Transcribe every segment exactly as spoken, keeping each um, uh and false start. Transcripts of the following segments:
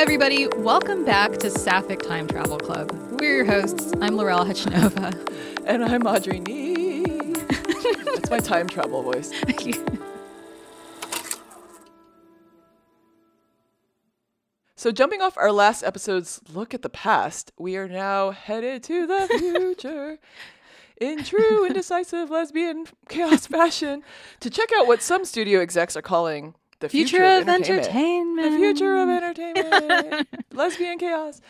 Hi, everybody. Welcome back to Sapphic Time Travel Club. We're your hosts. I'm Laurel Huchinova. And I'm Audrey Nee. That's my time travel voice. So jumping off our last episode's look at the past, we are now headed to the future in true indecisive lesbian chaos fashion to check out what some studio execs are calling the future, future of, of entertainment. entertainment. The future of entertainment. Lesbian chaos,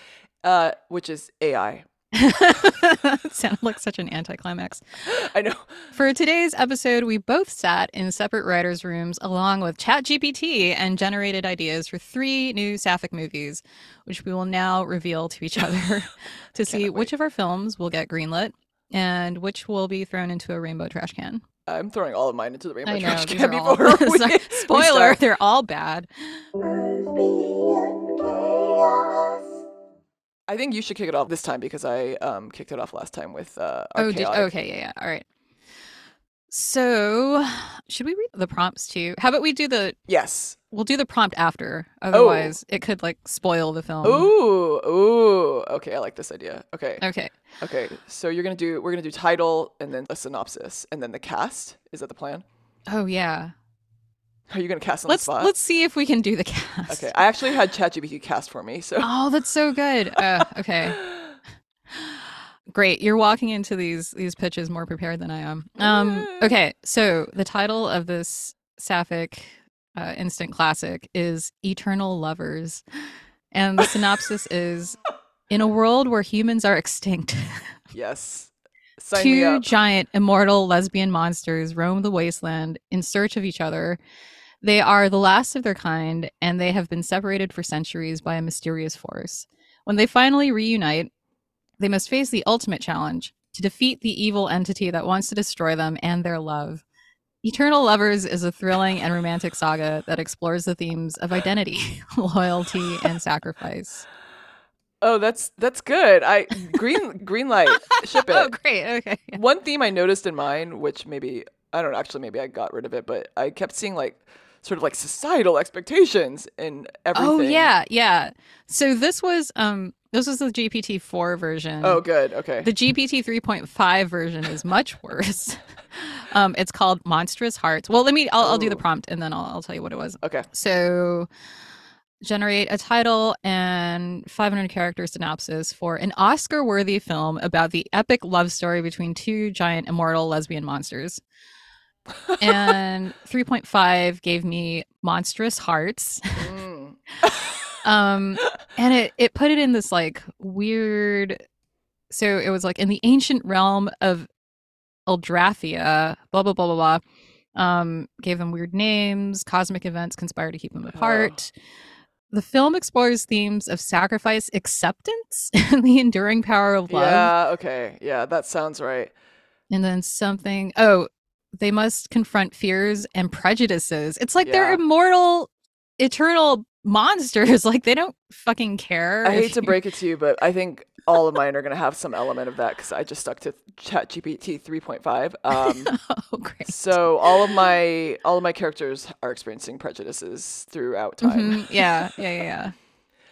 uh, which is A I. That sounded like such an anticlimax. I know. For today's episode, we both sat in separate writers' rooms along with ChatGPT and generated ideas for three new Sapphic movies, which we will now reveal to each other to see which of our films will get greenlit and which will be thrown into a rainbow trash can. I'm throwing all of mine into the rainbow I know, trash can before all... we... Spoiler, we they're all bad. I think you should kick it off this time because I um, kicked it off last time with uh, our oh, did, okay, yeah, yeah, all right. So, should we read the prompts too? How about we do the... Yes. We'll do the prompt after. Otherwise, oh. it could, like, spoil the film. Ooh, ooh. Okay, I like this idea. Okay. Okay. Okay, so you're going to do... We're going to do title and then a synopsis and then the cast. Is that the plan? Oh, yeah. Are you going to cast on let's, the spot? Let's see if we can do the cast. Okay, I actually had ChatGPT cast for me, so... Oh, that's so good. Uh, okay. Great. You're walking into these these pitches more prepared than I am. Um, okay, so the title of this Sapphic uh, instant classic is Eternal Lovers. And the synopsis is, in a world where humans are extinct. Yes. Sign me up. Two giant immortal lesbian monsters roam the wasteland in search of each other. They are the last of their kind, and they have been separated for centuries by a mysterious force. When they finally reunite, they must face the ultimate challenge to defeat the evil entity that wants to destroy them and their love. Eternal Lovers is a thrilling and romantic saga that explores the themes of identity, loyalty, and sacrifice. Oh, that's that's good. I green green light. Ship it. Oh, great. Okay. Yeah. One theme I noticed in mine, which maybe I don't actually maybe I got rid of it, but I kept seeing like sort of like societal expectations and everything. Oh yeah, yeah. So this was um This was the G P T four version. Oh, good. Okay. The G P T three point five version is much worse. um, it's called Monstrous Hearts. Well, let me, I'll, I'll do the prompt and then I'll, I'll tell you what it was. Okay. So generate a title and five hundred character synopsis for an Oscar-worthy film about the epic love story between two giant immortal lesbian monsters. And three point five gave me Monstrous Hearts. Mm. Um, and it, it put it in this like weird, so it was like in the ancient realm of Eldrathia, blah, blah, blah, blah, blah, um, gave them weird names, cosmic events conspire to keep them apart. Oh. The film explores themes of sacrifice, acceptance, and the enduring power of love. Yeah. Okay. Yeah. That sounds right. And then something, oh, they must confront fears and prejudices. It's like yeah. they're immortal, eternal monsters, like they don't fucking care. I hate to break it to you, but I think all of mine are going to have some element of that because I just stuck to ChatGPT three point five. Um, oh, great. So all of my all of my characters are experiencing prejudices throughout time. Mm-hmm. Yeah, yeah, yeah, yeah.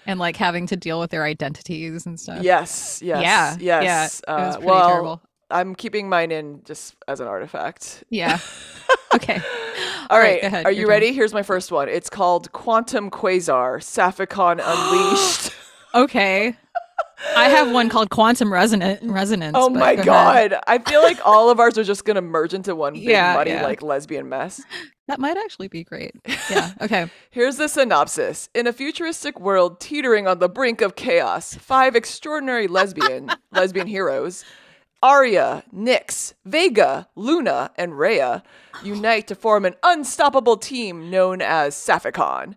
And like having to deal with their identities and stuff. Yes, yes, yeah, yes. Yeah. Uh, it was pretty well, terrible. I'm keeping mine in just as an artifact. Yeah. Okay. All right. right ahead, are you turn. ready? Here's my first one. It's called Quantum Quasar Sapphicon Unleashed. Okay. I have one called Quantum Resonant Resonance. Oh my go God. Ahead. I feel like all of ours are just going to merge into one big yeah, muddy yeah. like lesbian mess. That might actually be great. Yeah. Okay. Here's the synopsis. In a futuristic world teetering on the brink of chaos, five extraordinary lesbian lesbian heroes, Arya, Nyx, Vega, Luna, and Rhea unite to form an unstoppable team known as Sapphicon,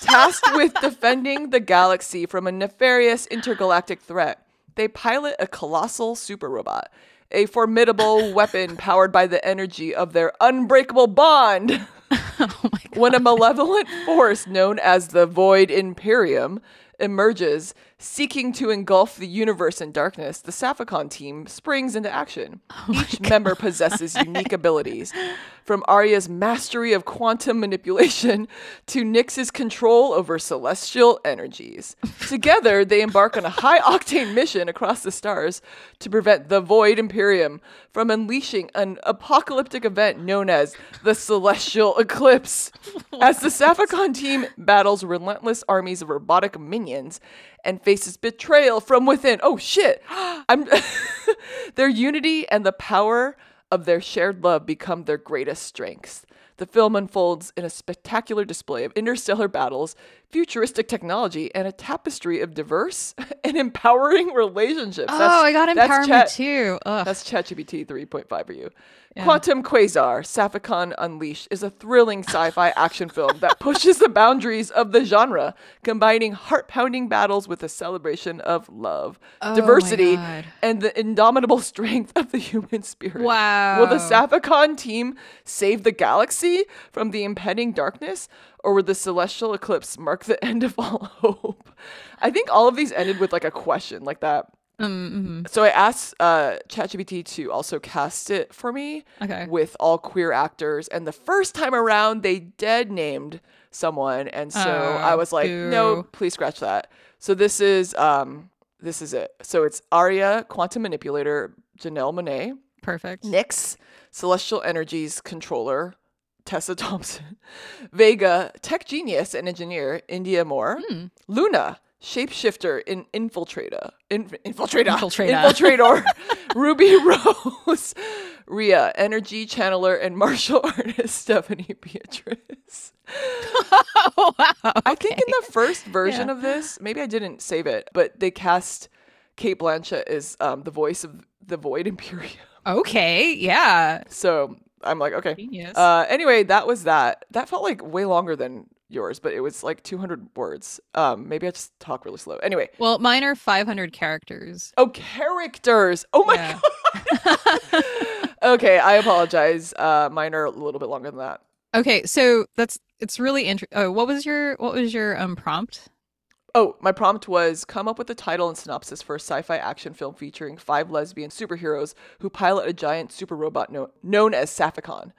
tasked with defending the galaxy from a nefarious intergalactic threat. They pilot a colossal super robot, a formidable weapon powered by the energy of their unbreakable bond. Oh my God. When a malevolent force known as the Void Imperium emerges, seeking to engulf the universe in darkness, the Sapphicon team springs into action. Oh Each God. member possesses unique abilities. from Arya's mastery of quantum manipulation to Nyx's control over celestial energies. Together, they embark on a high-octane mission across the stars to prevent the Void Imperium from unleashing an apocalyptic event known as the Celestial Eclipse. As the Sapphicon team battles relentless armies of robotic minions and faces betrayal from within. Oh, shit. I'm Their unity and the power of their shared love become their greatest strengths. The film unfolds in a spectacular display of interstellar battles, futuristic technology, and a tapestry of diverse and empowering relationships. Oh, that's, I got empowerment chat, too. Ugh. That's ChatGPT three point five for you. Yeah. Quantum Quasar Sapphicon Unleashed is a thrilling sci-fi action film that pushes the boundaries of the genre, combining heart-pounding battles with a celebration of love, oh, diversity, and the indomitable strength of the human spirit. Wow. Will the Sapphicon team save the galaxy from the impending darkness, or would the celestial eclipse mark the end of all hope? I think all of these ended with like a question like that. Mm-hmm. So I asked uh, ChatGPT to also cast it for me okay. with all queer actors, and the first time around they dead named someone, and so oh, I was like, ew. No, please scratch that. So this is um, this is it. So it's Arya, quantum manipulator, Janelle Monáe, perfect. Nyx, celestial energies controller. Tessa Thompson, Vega, tech genius and engineer, India Moore, mm. Luna, shapeshifter and infiltrator, Inf- infiltrator, infiltrator, infiltrator. Ruby Rose, Rhea, energy channeler and martial artist, Stephanie Beatriz. Oh, wow. Okay. I think in the first version yeah. of this, maybe I didn't save it, but they cast Cate Blanchett as um, the voice of the Void Imperium. Okay, yeah. So... I'm like, okay. Genius. Uh, anyway, that was that. That felt like way longer than yours, but it was like two hundred words. Um, maybe I just talk really slow. Anyway. Well, mine are five hundred characters. Oh, characters. Oh, my yeah. God. Okay, I apologize. Uh, mine are a little bit longer than that. Okay, so that's it's really interesting. Oh, what was your what was your um, prompt? Oh, my prompt was come up with a title and synopsis for a sci-fi action film featuring five lesbian superheroes who pilot a giant super robot no- known as Sapphicon.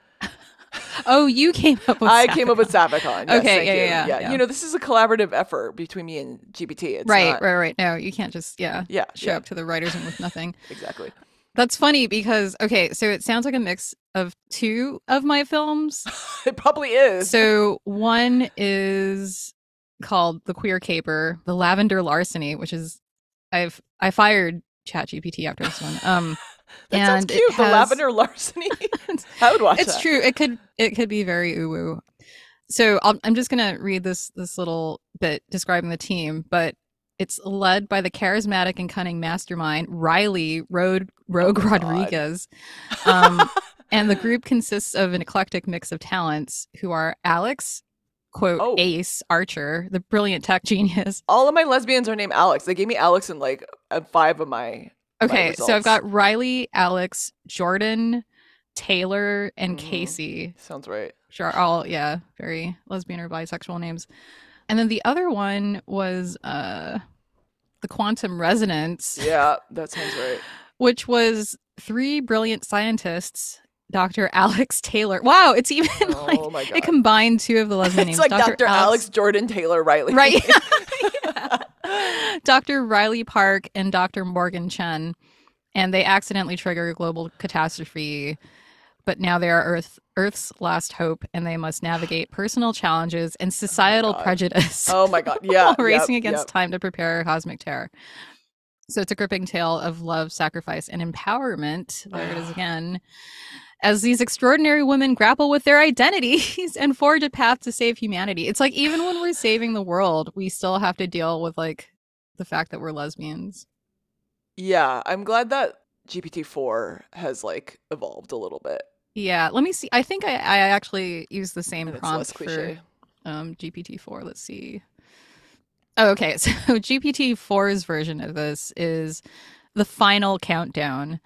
Oh, you came up with I Sapphicon. came up with Sapphicon. Yes, okay, yeah, yeah, yeah, yeah. You know, this is a collaborative effort between me and G P T. It's right, not... right, right. No, you can't just, yeah, yeah show yeah. up to the writer's room with nothing. Exactly. That's funny because, okay, so it sounds like a mix of two of my films. It probably is. So one is... called The Queer Caper, The Lavender Larceny, which is I've I fired ChatGPT after this one. Um that and sounds cute, has, The Lavender Larceny. I would watch it's that. It's true. It could it could be very uwu. So I'll, I'm just gonna read this this little bit describing the team, but it's led by the charismatic and cunning mastermind Riley Road Rogue oh Rodriguez. Um, and the group consists of an eclectic mix of talents who are Alex. Quote, oh. Ace Archer, the brilliant tech genius. All of my lesbians are named Alex. They gave me Alex in like five of my Okay, my so I've got Riley, Alex, Jordan, Taylor, and mm-hmm. Casey. Sounds right. Sure, all, yeah, very lesbian or bisexual names. And then the other one was uh, The Quantum Resonance. Yeah, that sounds right. Which was three brilliant scientists... Doctor Alex Taylor. Wow, it's even oh, like it combined two of the lesbian names. It's like Doctor Doctor Alex, Alex Jordan Taylor Riley. Right. Doctor Riley Park and Doctor Morgan Chen. And they accidentally trigger global catastrophe. But now they are Earth, Earth's last hope, and they must navigate personal challenges and societal oh prejudice. Oh my God. Yeah. While racing yep, against yep. time to prepare cosmic terror. So it's a gripping tale of love, sacrifice, and empowerment. There it is again. As these extraordinary women grapple with their identities and forge a path to save humanity. It's like even when we're saving the world, we still have to deal with like the fact that we're lesbians. Yeah, I'm glad that G P T four has like evolved a little bit. Yeah, let me see. I think I, I actually used the same and prompt for um, G P T four. Let's see. Oh, okay. So G P T four's version of this is the final countdown.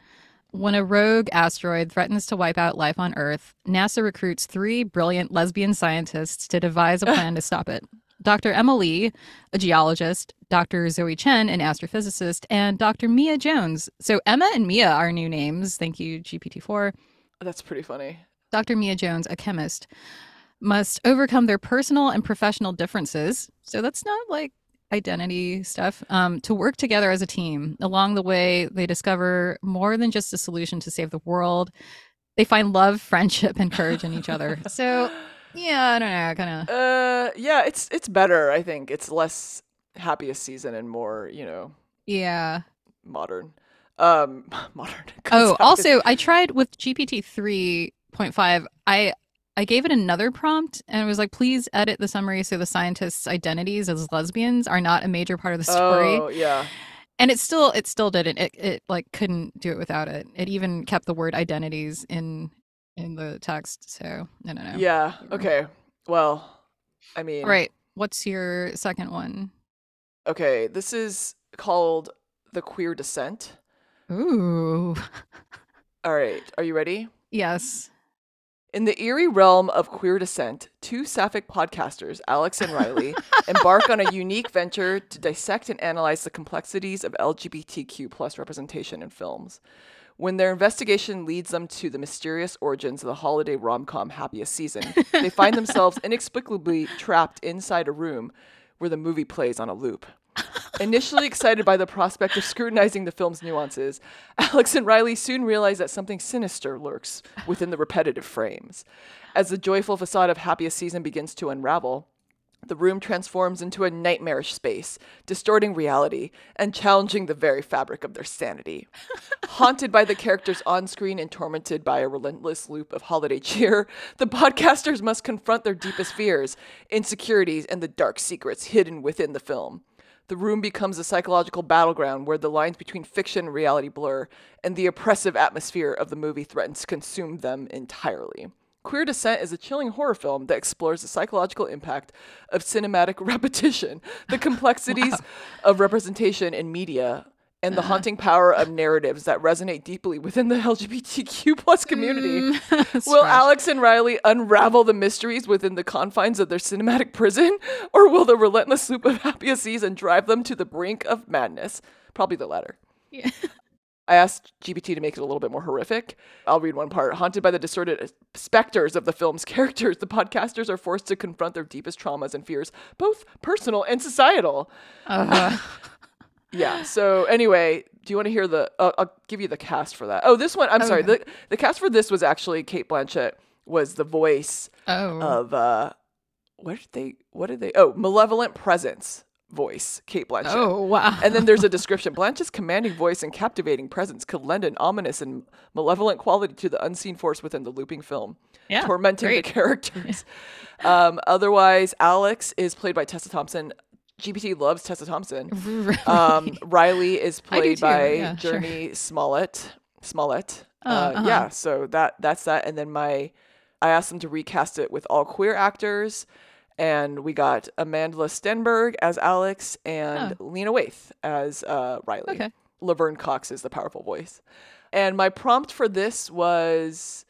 When a rogue asteroid threatens to wipe out life on Earth, NASA recruits three brilliant lesbian scientists to devise a plan to stop it. Doctor Emma Lee, a geologist, Doctor Zoe Chen, an astrophysicist, and Doctor Mia Jones. So Emma and Mia are new names. Thank you, G P T four. That's pretty funny. Doctor Mia Jones, a chemist, must overcome their personal and professional differences. So that's not like identity stuff, um, to work together as a team. Along the way, they discover more than just a solution to save the world. They find love, friendship, and courage in each other. So, yeah, I don't know, kind of. Uh, yeah, it's it's better, I think. It's less Happiest Season and more, you know. Yeah. Modern. Um, modern. Oh, also, I tried with G P T three point five. I I gave it another prompt and it was like, please edit the summary so the scientists' identities as lesbians are not a major part of the story. Oh, yeah. And it still it still didn't. It, it like couldn't do it without it. It even kept the word identities in in the text. So I don't know. Yeah. Okay. Well, I mean. All right. What's your second one? Okay. This is called The Queer Descent. Ooh. All right. Are you ready? Yes. In the eerie realm of queer descent, two Sapphic podcasters, Alex and Riley, embark on a unique venture to dissect and analyze the complexities of L G B T Q plus representation in films. When their investigation leads them to the mysterious origins of the holiday rom-com Happiest Season, they find themselves inexplicably trapped inside a room where the movie plays on a loop. Initially excited by the prospect of scrutinizing the film's nuances, Alex and Riley soon realize that something sinister lurks within the repetitive frames. As the joyful facade of Happiest Season begins to unravel, the room transforms into a nightmarish space, distorting reality and challenging the very fabric of their sanity. Haunted by the characters on screen and tormented by a relentless loop of holiday cheer, the podcasters must confront their deepest fears, insecurities, and the dark secrets hidden within the film. The room becomes a psychological battleground where the lines between fiction and reality blur, and the oppressive atmosphere of the movie threatens to consume them entirely. Queer Descent is a chilling horror film that explores the psychological impact of cinematic repetition, the complexities wow. of representation in media, and the haunting power of narratives that resonate deeply within the L G B T Q plus community. Mm, will fresh. Alex and Riley unravel the mysteries within the confines of their cinematic prison, or will the relentless loop of Happiest Season drive them to the brink of madness? Probably the latter. Yeah. I asked G P T to make it a little bit more horrific. I'll read one part. Haunted by the distorted specters of the film's characters, the podcasters are forced to confront their deepest traumas and fears, both personal and societal. Uh-huh. Yeah. So anyway, do you want to hear the, uh, I'll give you the cast for that. Oh, this one, I'm okay. sorry. The, the cast for this was actually Cate Blanchett was the voice oh. of, uh, what did they, what did they, oh, Malevolent Presence voice, Cate Blanchett. Oh, wow. And then there's a description. Blanchett's commanding voice and captivating presence could lend an ominous and malevolent quality to the unseen force within the looping film, yeah, tormenting great. the characters. Yeah. Um, otherwise, Alex is played by Tessa Thompson. G P T loves Tessa Thompson. Really? Um, Riley is played too, by yeah, Journey sure. Smollett. Smollett. Uh, uh, uh-huh. Yeah, so that that's that. And then my, I asked them to recast it with all queer actors. And we got Amanda Stenberg as Alex and oh. Lena Waithe as uh, Riley. Okay. Laverne Cox is the powerful voice. And my prompt for this was...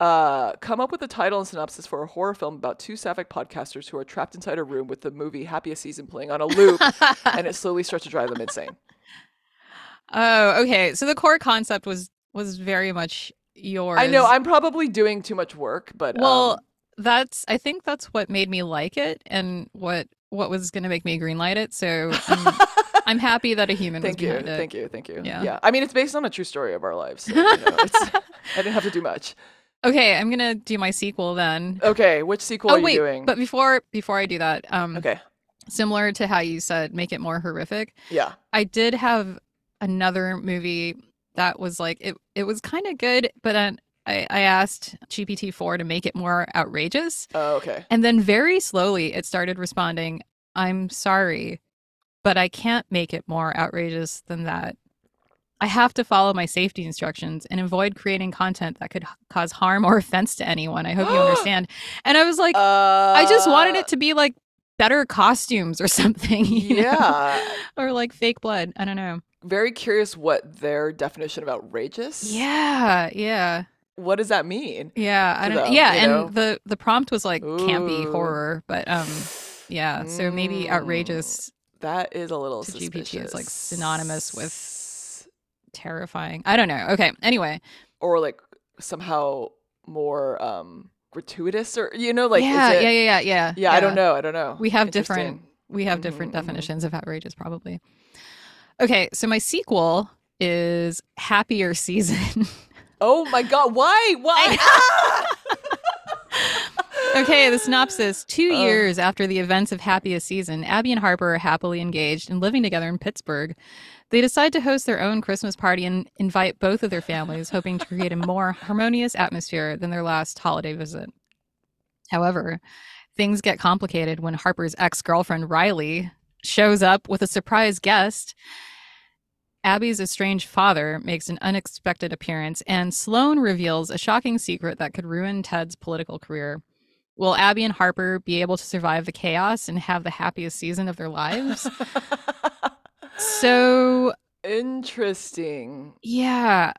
Uh, come up with a title and synopsis for a horror film about two Sapphic podcasters who are trapped inside a room with the movie Happiest Season playing on a loop, and it slowly starts to drive them insane. Oh, okay. So the core concept was was very much yours. I know. I'm probably doing too much work, but well, um, that's. I think that's what made me like it, and what what was going to make me greenlight it. So I'm, I'm happy that a human was behind it. Thank you. Thank you. Thank you. Yeah. yeah. I mean, it's based on a true story of our lives. So, you know, it's, I didn't have to do much. Okay, I'm gonna do my sequel then. Okay, which sequel oh, are you wait, doing? But before before I do that, um, okay, similar to how you said, make it more horrific. Yeah, I did have another movie that was like it. It was kind of good, but then I, I asked G P T four to make it more outrageous. Oh, okay. And then very slowly it started responding. I'm sorry, but I can't make it more outrageous than that. I have to follow my safety instructions and avoid creating content that could h- cause harm or offense to anyone. I hope you understand. And I was like, uh, I just wanted it to be like better costumes or something. You yeah. know? Or like fake blood. I don't know. Very curious what their definition of outrageous. Yeah. Yeah. What does that mean? Yeah. I don't them, Yeah. And know? the the prompt was like Ooh. campy horror. But um, yeah. So maybe outrageous. That is a little suspicious. G P T is like synonymous with terrifying. I don't know. Okay. Anyway. Or like somehow more um, gratuitous, or you know, like yeah, is it, yeah, yeah, yeah, yeah, yeah. I don't know, I don't know. We have different we have different mm-hmm. definitions of outrageous, probably. Okay, so my sequel is Happier Season. Oh my God, why, why? Okay, the synopsis. Two oh. years after the events of Happiest Season, Abby and Harper are happily engaged and living together in Pittsburgh. They decide to host their own Christmas party and invite both of their families, hoping to create a more harmonious atmosphere than their last holiday visit. However, things get complicated when Harper's ex-girlfriend, Riley, shows up with a surprise guest. Abby's estranged father makes an unexpected appearance, and Sloane reveals a shocking secret that could ruin Ted's political career. Will Abby and Harper be able to survive the chaos and have the happiest season of their lives? So interesting. Yeah.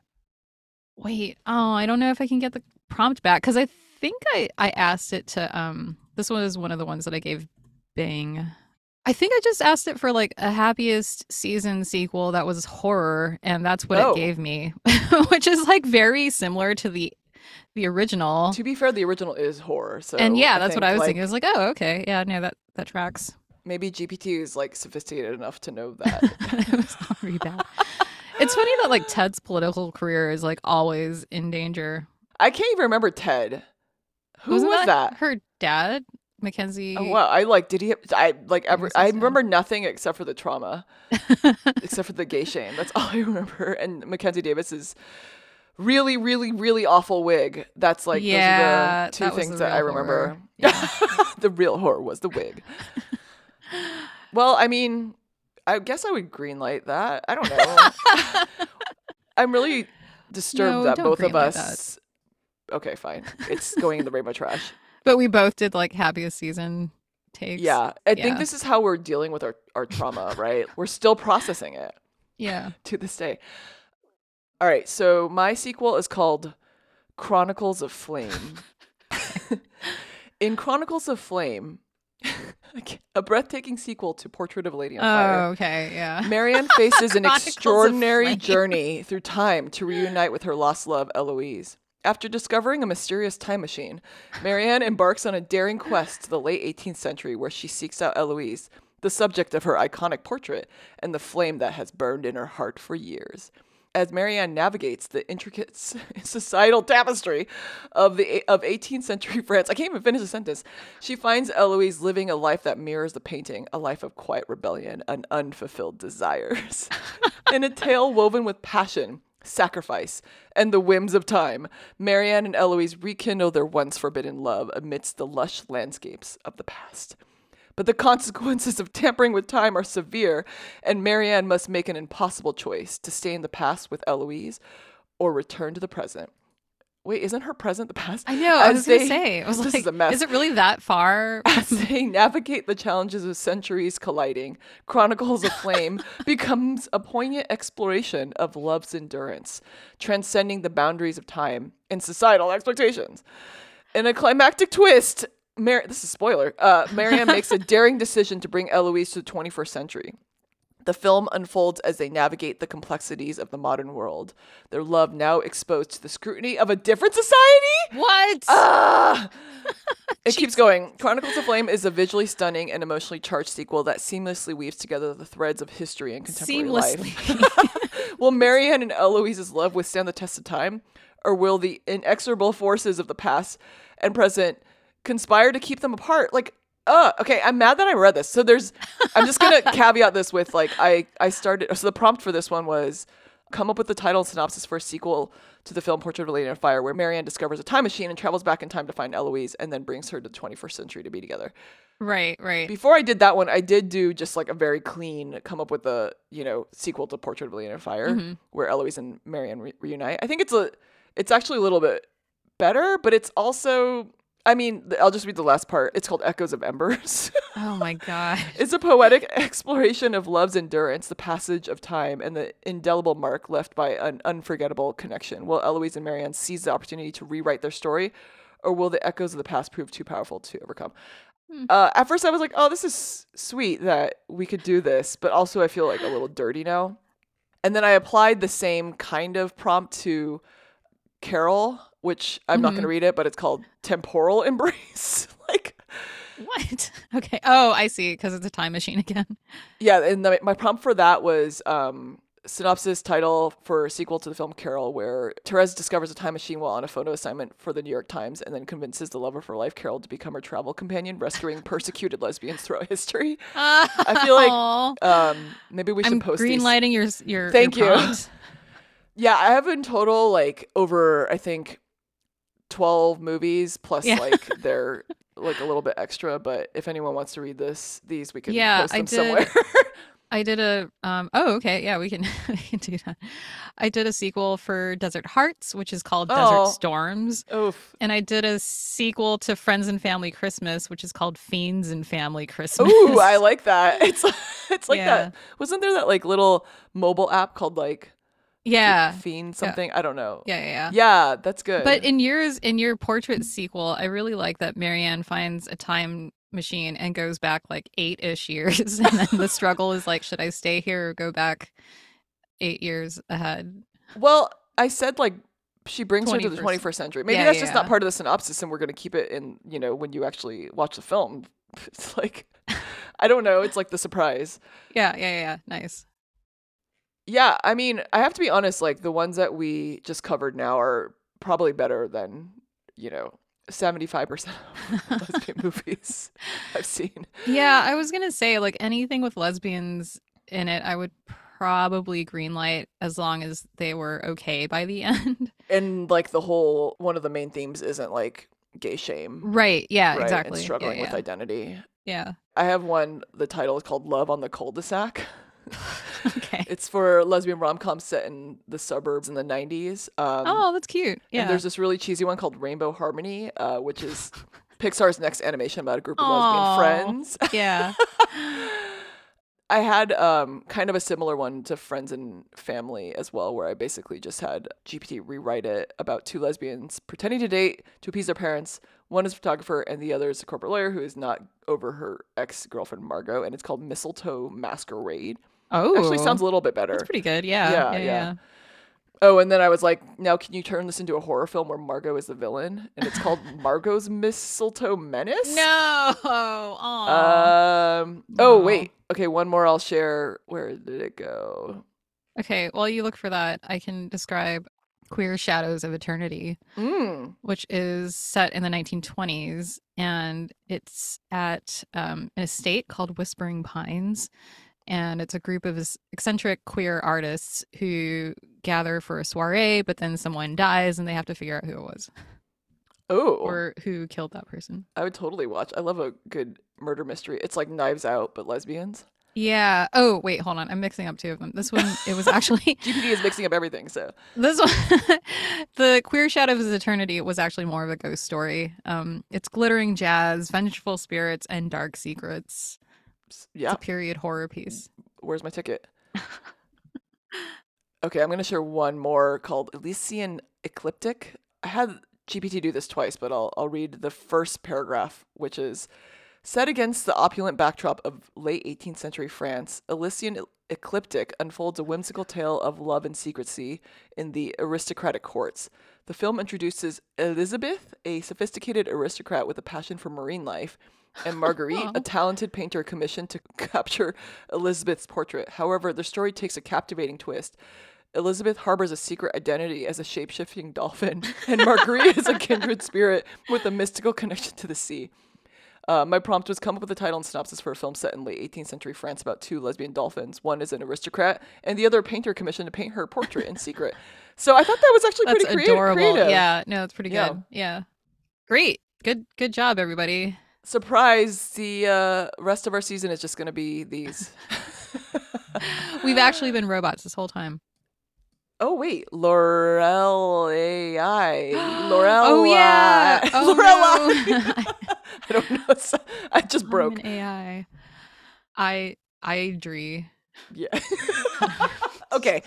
Wait. Oh, I don't know if I can get the prompt back, because I think I, I asked it to. Um, this one is one of the ones that I gave Bing. I think I just asked it for like a happiest season sequel that was horror, and that's what oh. it gave me, which is like very similar to the the original. To be fair, the original is horror. So and yeah, I that's think, what I was like, thinking. I was like, oh, okay. Yeah, no, that, that tracks. Maybe G P T is like sophisticated enough to know that. It was already bad. It's funny that like Ted's political career is like always in danger. I can't even remember Ted. Who Wasn't was that? that? Her dad? Mackenzie. Oh wow! I like. Did he? I like. Every, I remember nothing except for the trauma, except for the gay shame. That's all I remember. And Mackenzie Davis's really, really, really awful wig. That's like yeah, those are the two things that I remember. Yeah. The real horror was the wig. Well, I mean, I guess I would greenlight that. I don't know. I'm really disturbed no, that both of us. That. Okay, fine. It's going in the rainbow trash. But we both did like happiest season takes. Yeah. I yeah. think this is how we're dealing with our, our trauma, right? We're still processing it. Yeah. To this day. All right. So my sequel is called Chronicles of Flame. In Chronicles of Flame, a breathtaking sequel to Portrait of a Lady on Fire. Oh, okay. Yeah. Marianne faces an extraordinary journey through time to reunite with her lost love, Héloïse. After discovering a mysterious time machine, Marianne embarks on a daring quest to the late eighteenth century where she seeks out Héloïse, the subject of her iconic portrait, and the flame that has burned in her heart for years. As Marianne navigates the intricate societal tapestry of the of eighteenth century France, I can't even finish the sentence, she finds Héloïse living a life that mirrors the painting, a life of quiet rebellion and unfulfilled desires. In a tale woven with passion, sacrifice, and the whims of time, Marianne and Héloïse rekindle their once forbidden love amidst the lush landscapes of the past. But the consequences of tampering with time are severe, and Marianne must make an impossible choice to stay in the past with Héloïse or return to the present. Wait, isn't her present the past? I know, as I was going to say. I was this like, is a mess. Is it really that far? As they navigate the challenges of centuries colliding, Chronicles of Flame becomes a poignant exploration of love's endurance, transcending the boundaries of time and societal expectations. In a climactic twist, Mar- this is a spoiler, uh, Marianne makes a daring decision to bring Héloïse to the twenty-first century. The film unfolds as they navigate the complexities of the modern world. Their love now exposed to the scrutiny of a different society? What? Uh, it keeps going. Chronicles of Flame is a visually stunning and emotionally charged sequel that seamlessly weaves together the threads of history and contemporary seamlessly. life. Will Marianne and Héloïse's love withstand the test of time? Or will the inexorable forces of the past and present conspire to keep them apart? Like, oh, okay. I'm mad that I read this. So there's, I'm just going to caveat this with like, I, I started, so the prompt for this one was come up with the title and synopsis for a sequel to the film Portrait of a Lady on Fire, where Marianne discovers a time machine and travels back in time to find Héloïse and then brings her to the twenty-first century to be together. Right, right. Before I did that one, I did do just like a very clean come up with a, you know, sequel to Portrait of a Lady on Fire, mm-hmm. where Héloïse and Marianne re- reunite. I think it's a, it's actually a little bit better, but it's also... I mean, I'll just read the last part. It's called Echoes of Embers. Oh, my God. It's a poetic exploration of love's endurance, the passage of time, and the indelible mark left by an unforgettable connection. Will Héloïse and Marianne seize the opportunity to rewrite their story, or will the echoes of the past prove too powerful to overcome? Hmm. Uh, at first, I was like, oh, this is sweet that we could do this, but also I feel like a little dirty now. And then I applied the same kind of prompt to Carol, which I'm mm-hmm. not going to read it, but it's called Temporal Embrace. Like, what? Okay. Oh, I see. Because it's a time machine again. Yeah. And the, my prompt for that was um, synopsis title for a sequel to the film Carol, where Therese discovers a time machine while on a photo assignment for the New York Times and then convinces the love of her life, Carol, to become her travel companion, rescuing persecuted lesbians throughout history. Uh, I feel like um, maybe we should I'm post green lighting these. your, your, Thank your prompt. You. Yeah, I have in total like over, I think, twelve movies plus yeah. like they're like a little bit extra. But if anyone wants to read this, these we can yeah, post them I did, somewhere. I did a um. Oh, okay. Yeah, we can we can do that. I did a sequel for Desert Hearts, which is called oh. Desert Storms. Oof. And I did a sequel to Friends and Family Christmas, which is called Fiends and Family Christmas. Ooh, I like that. It's it's like yeah. that. Wasn't there that like little mobile app called like. Yeah. Fiend something. Yeah. I don't know. Yeah, yeah, yeah. Yeah, that's good. But in yours, in your portrait sequel, I really like that Marianne finds a time machine and goes back like eight-ish years. And then the struggle is like, should I stay here or go back eight years ahead? Well, I said like she brings her to the twenty-first century. Maybe yeah, that's yeah. just not part of the synopsis and we're going to keep it in, you know, when you actually watch the film. It's like, I don't know. It's like the surprise. Yeah, yeah, yeah. Nice. Yeah, I mean, I have to be honest, like the ones that we just covered now are probably better than, you know, seventy-five percent of lesbian movies I've seen. Yeah, I was going to say like anything with lesbians in it, I would probably greenlight as long as they were okay by the end. And like the whole, one of the main themes isn't like gay shame. Right, yeah, right? Exactly. And struggling yeah, yeah. with identity. Yeah. I have one, the title is called Love on the Cul-de-sac. Okay. It's for lesbian rom-com set in the suburbs in the nineties. Um, oh, that's cute. Yeah. And there's this really cheesy one called Rainbow Harmony, uh, which is Pixar's next animation about a group of Aww. lesbian friends. Yeah. I had um, kind of a similar one to Friends and Family as well, where I basically just had G P T rewrite it about two lesbians pretending to date to appease their parents. One is a photographer and the other is a corporate lawyer who is not over her ex-girlfriend Margot, and it's called Mistletoe Masquerade. Oh, actually sounds a little bit better. That's pretty good. Yeah. Yeah, yeah, yeah. yeah. Oh, and then I was like, now can you turn this into a horror film where Margot is the villain? And it's called Margot's Mistletoe Menace? No. Aww. Um. Oh, Aww. wait. Okay, one more I'll share. Where did it go? Okay, while you look for that, I can describe Queer Shadows of Eternity, mm. which is set in the nineteen twenties. And it's at um, an estate called Whispering Pines. And it's a group of eccentric queer artists who gather for a soiree, but then someone dies and they have to figure out who it was. Oh. Or who killed that person. I would totally watch. I love a good murder mystery. It's like Knives Out, but lesbians. Yeah. Oh, wait, hold on. I'm mixing up two of them. This one, it was actually... G P T is mixing up everything, so... This one, the Queer Shadows of Eternity, was actually more of a ghost story. Um, it's glittering jazz, vengeful spirits, and dark secrets. Yeah. It's a period horror piece. Where's my ticket? Okay, I'm going to share one more called Elysian Ecliptic. I had G P T do this twice, but I'll I'll read the first paragraph, which is, set against the opulent backdrop of late eighteenth century France, Elysian Ecliptic unfolds a whimsical tale of love and secrecy in the aristocratic courts. The film introduces Elizabeth, a sophisticated aristocrat with a passion for marine life, and Marguerite, a talented painter commissioned to capture Elizabeth's portrait. However, the story takes a captivating twist. Elizabeth harbors a secret identity as a shape-shifting dolphin, and Marguerite is a kindred spirit with a mystical connection to the sea. Uh, my prompt was come up with a title and synopsis for a film set in late eighteenth century France about two lesbian dolphins. One is an aristocrat, and the other a painter commissioned to paint her portrait in secret. So I thought that was actually that's pretty adorable. creative. Yeah, no, that's pretty yeah. good. Yeah, great, good, good job, everybody. Surprise, the uh, rest of our season is just going to be these. We've actually been robots this whole time. Oh, wait. Laurel A I. Laurel. Oh, yeah. Oh, Laurel no. I don't know. It's, I just I'm broke. An A I. I, I dree. Yeah. Okay.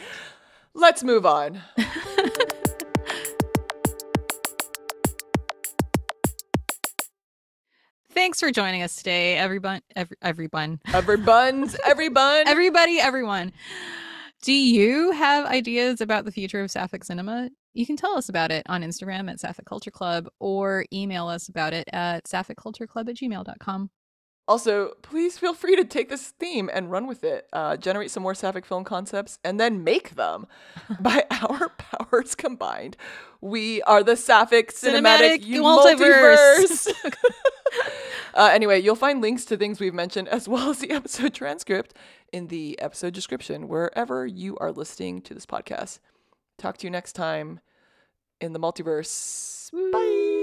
Let's move on. Thanks for joining us today, everyone. Every, everyone. Everyone's, everyone. Everybody, everyone. Do you have ideas about the future of sapphic cinema? You can tell us about it on Instagram at Sapphic Culture Club or email us about it at sapphic culture club at gmail dot com. Also, please feel free to take this theme and run with it. Uh, generate some more sapphic film concepts and then make them. By our powers combined, we are the Sapphic Cinematic, Cinematic Multiverse. multiverse. uh, anyway, you'll find links to things we've mentioned as well as the episode transcript in the episode description wherever you are listening to this podcast. Talk to you next time in the multiverse. Woo. Bye.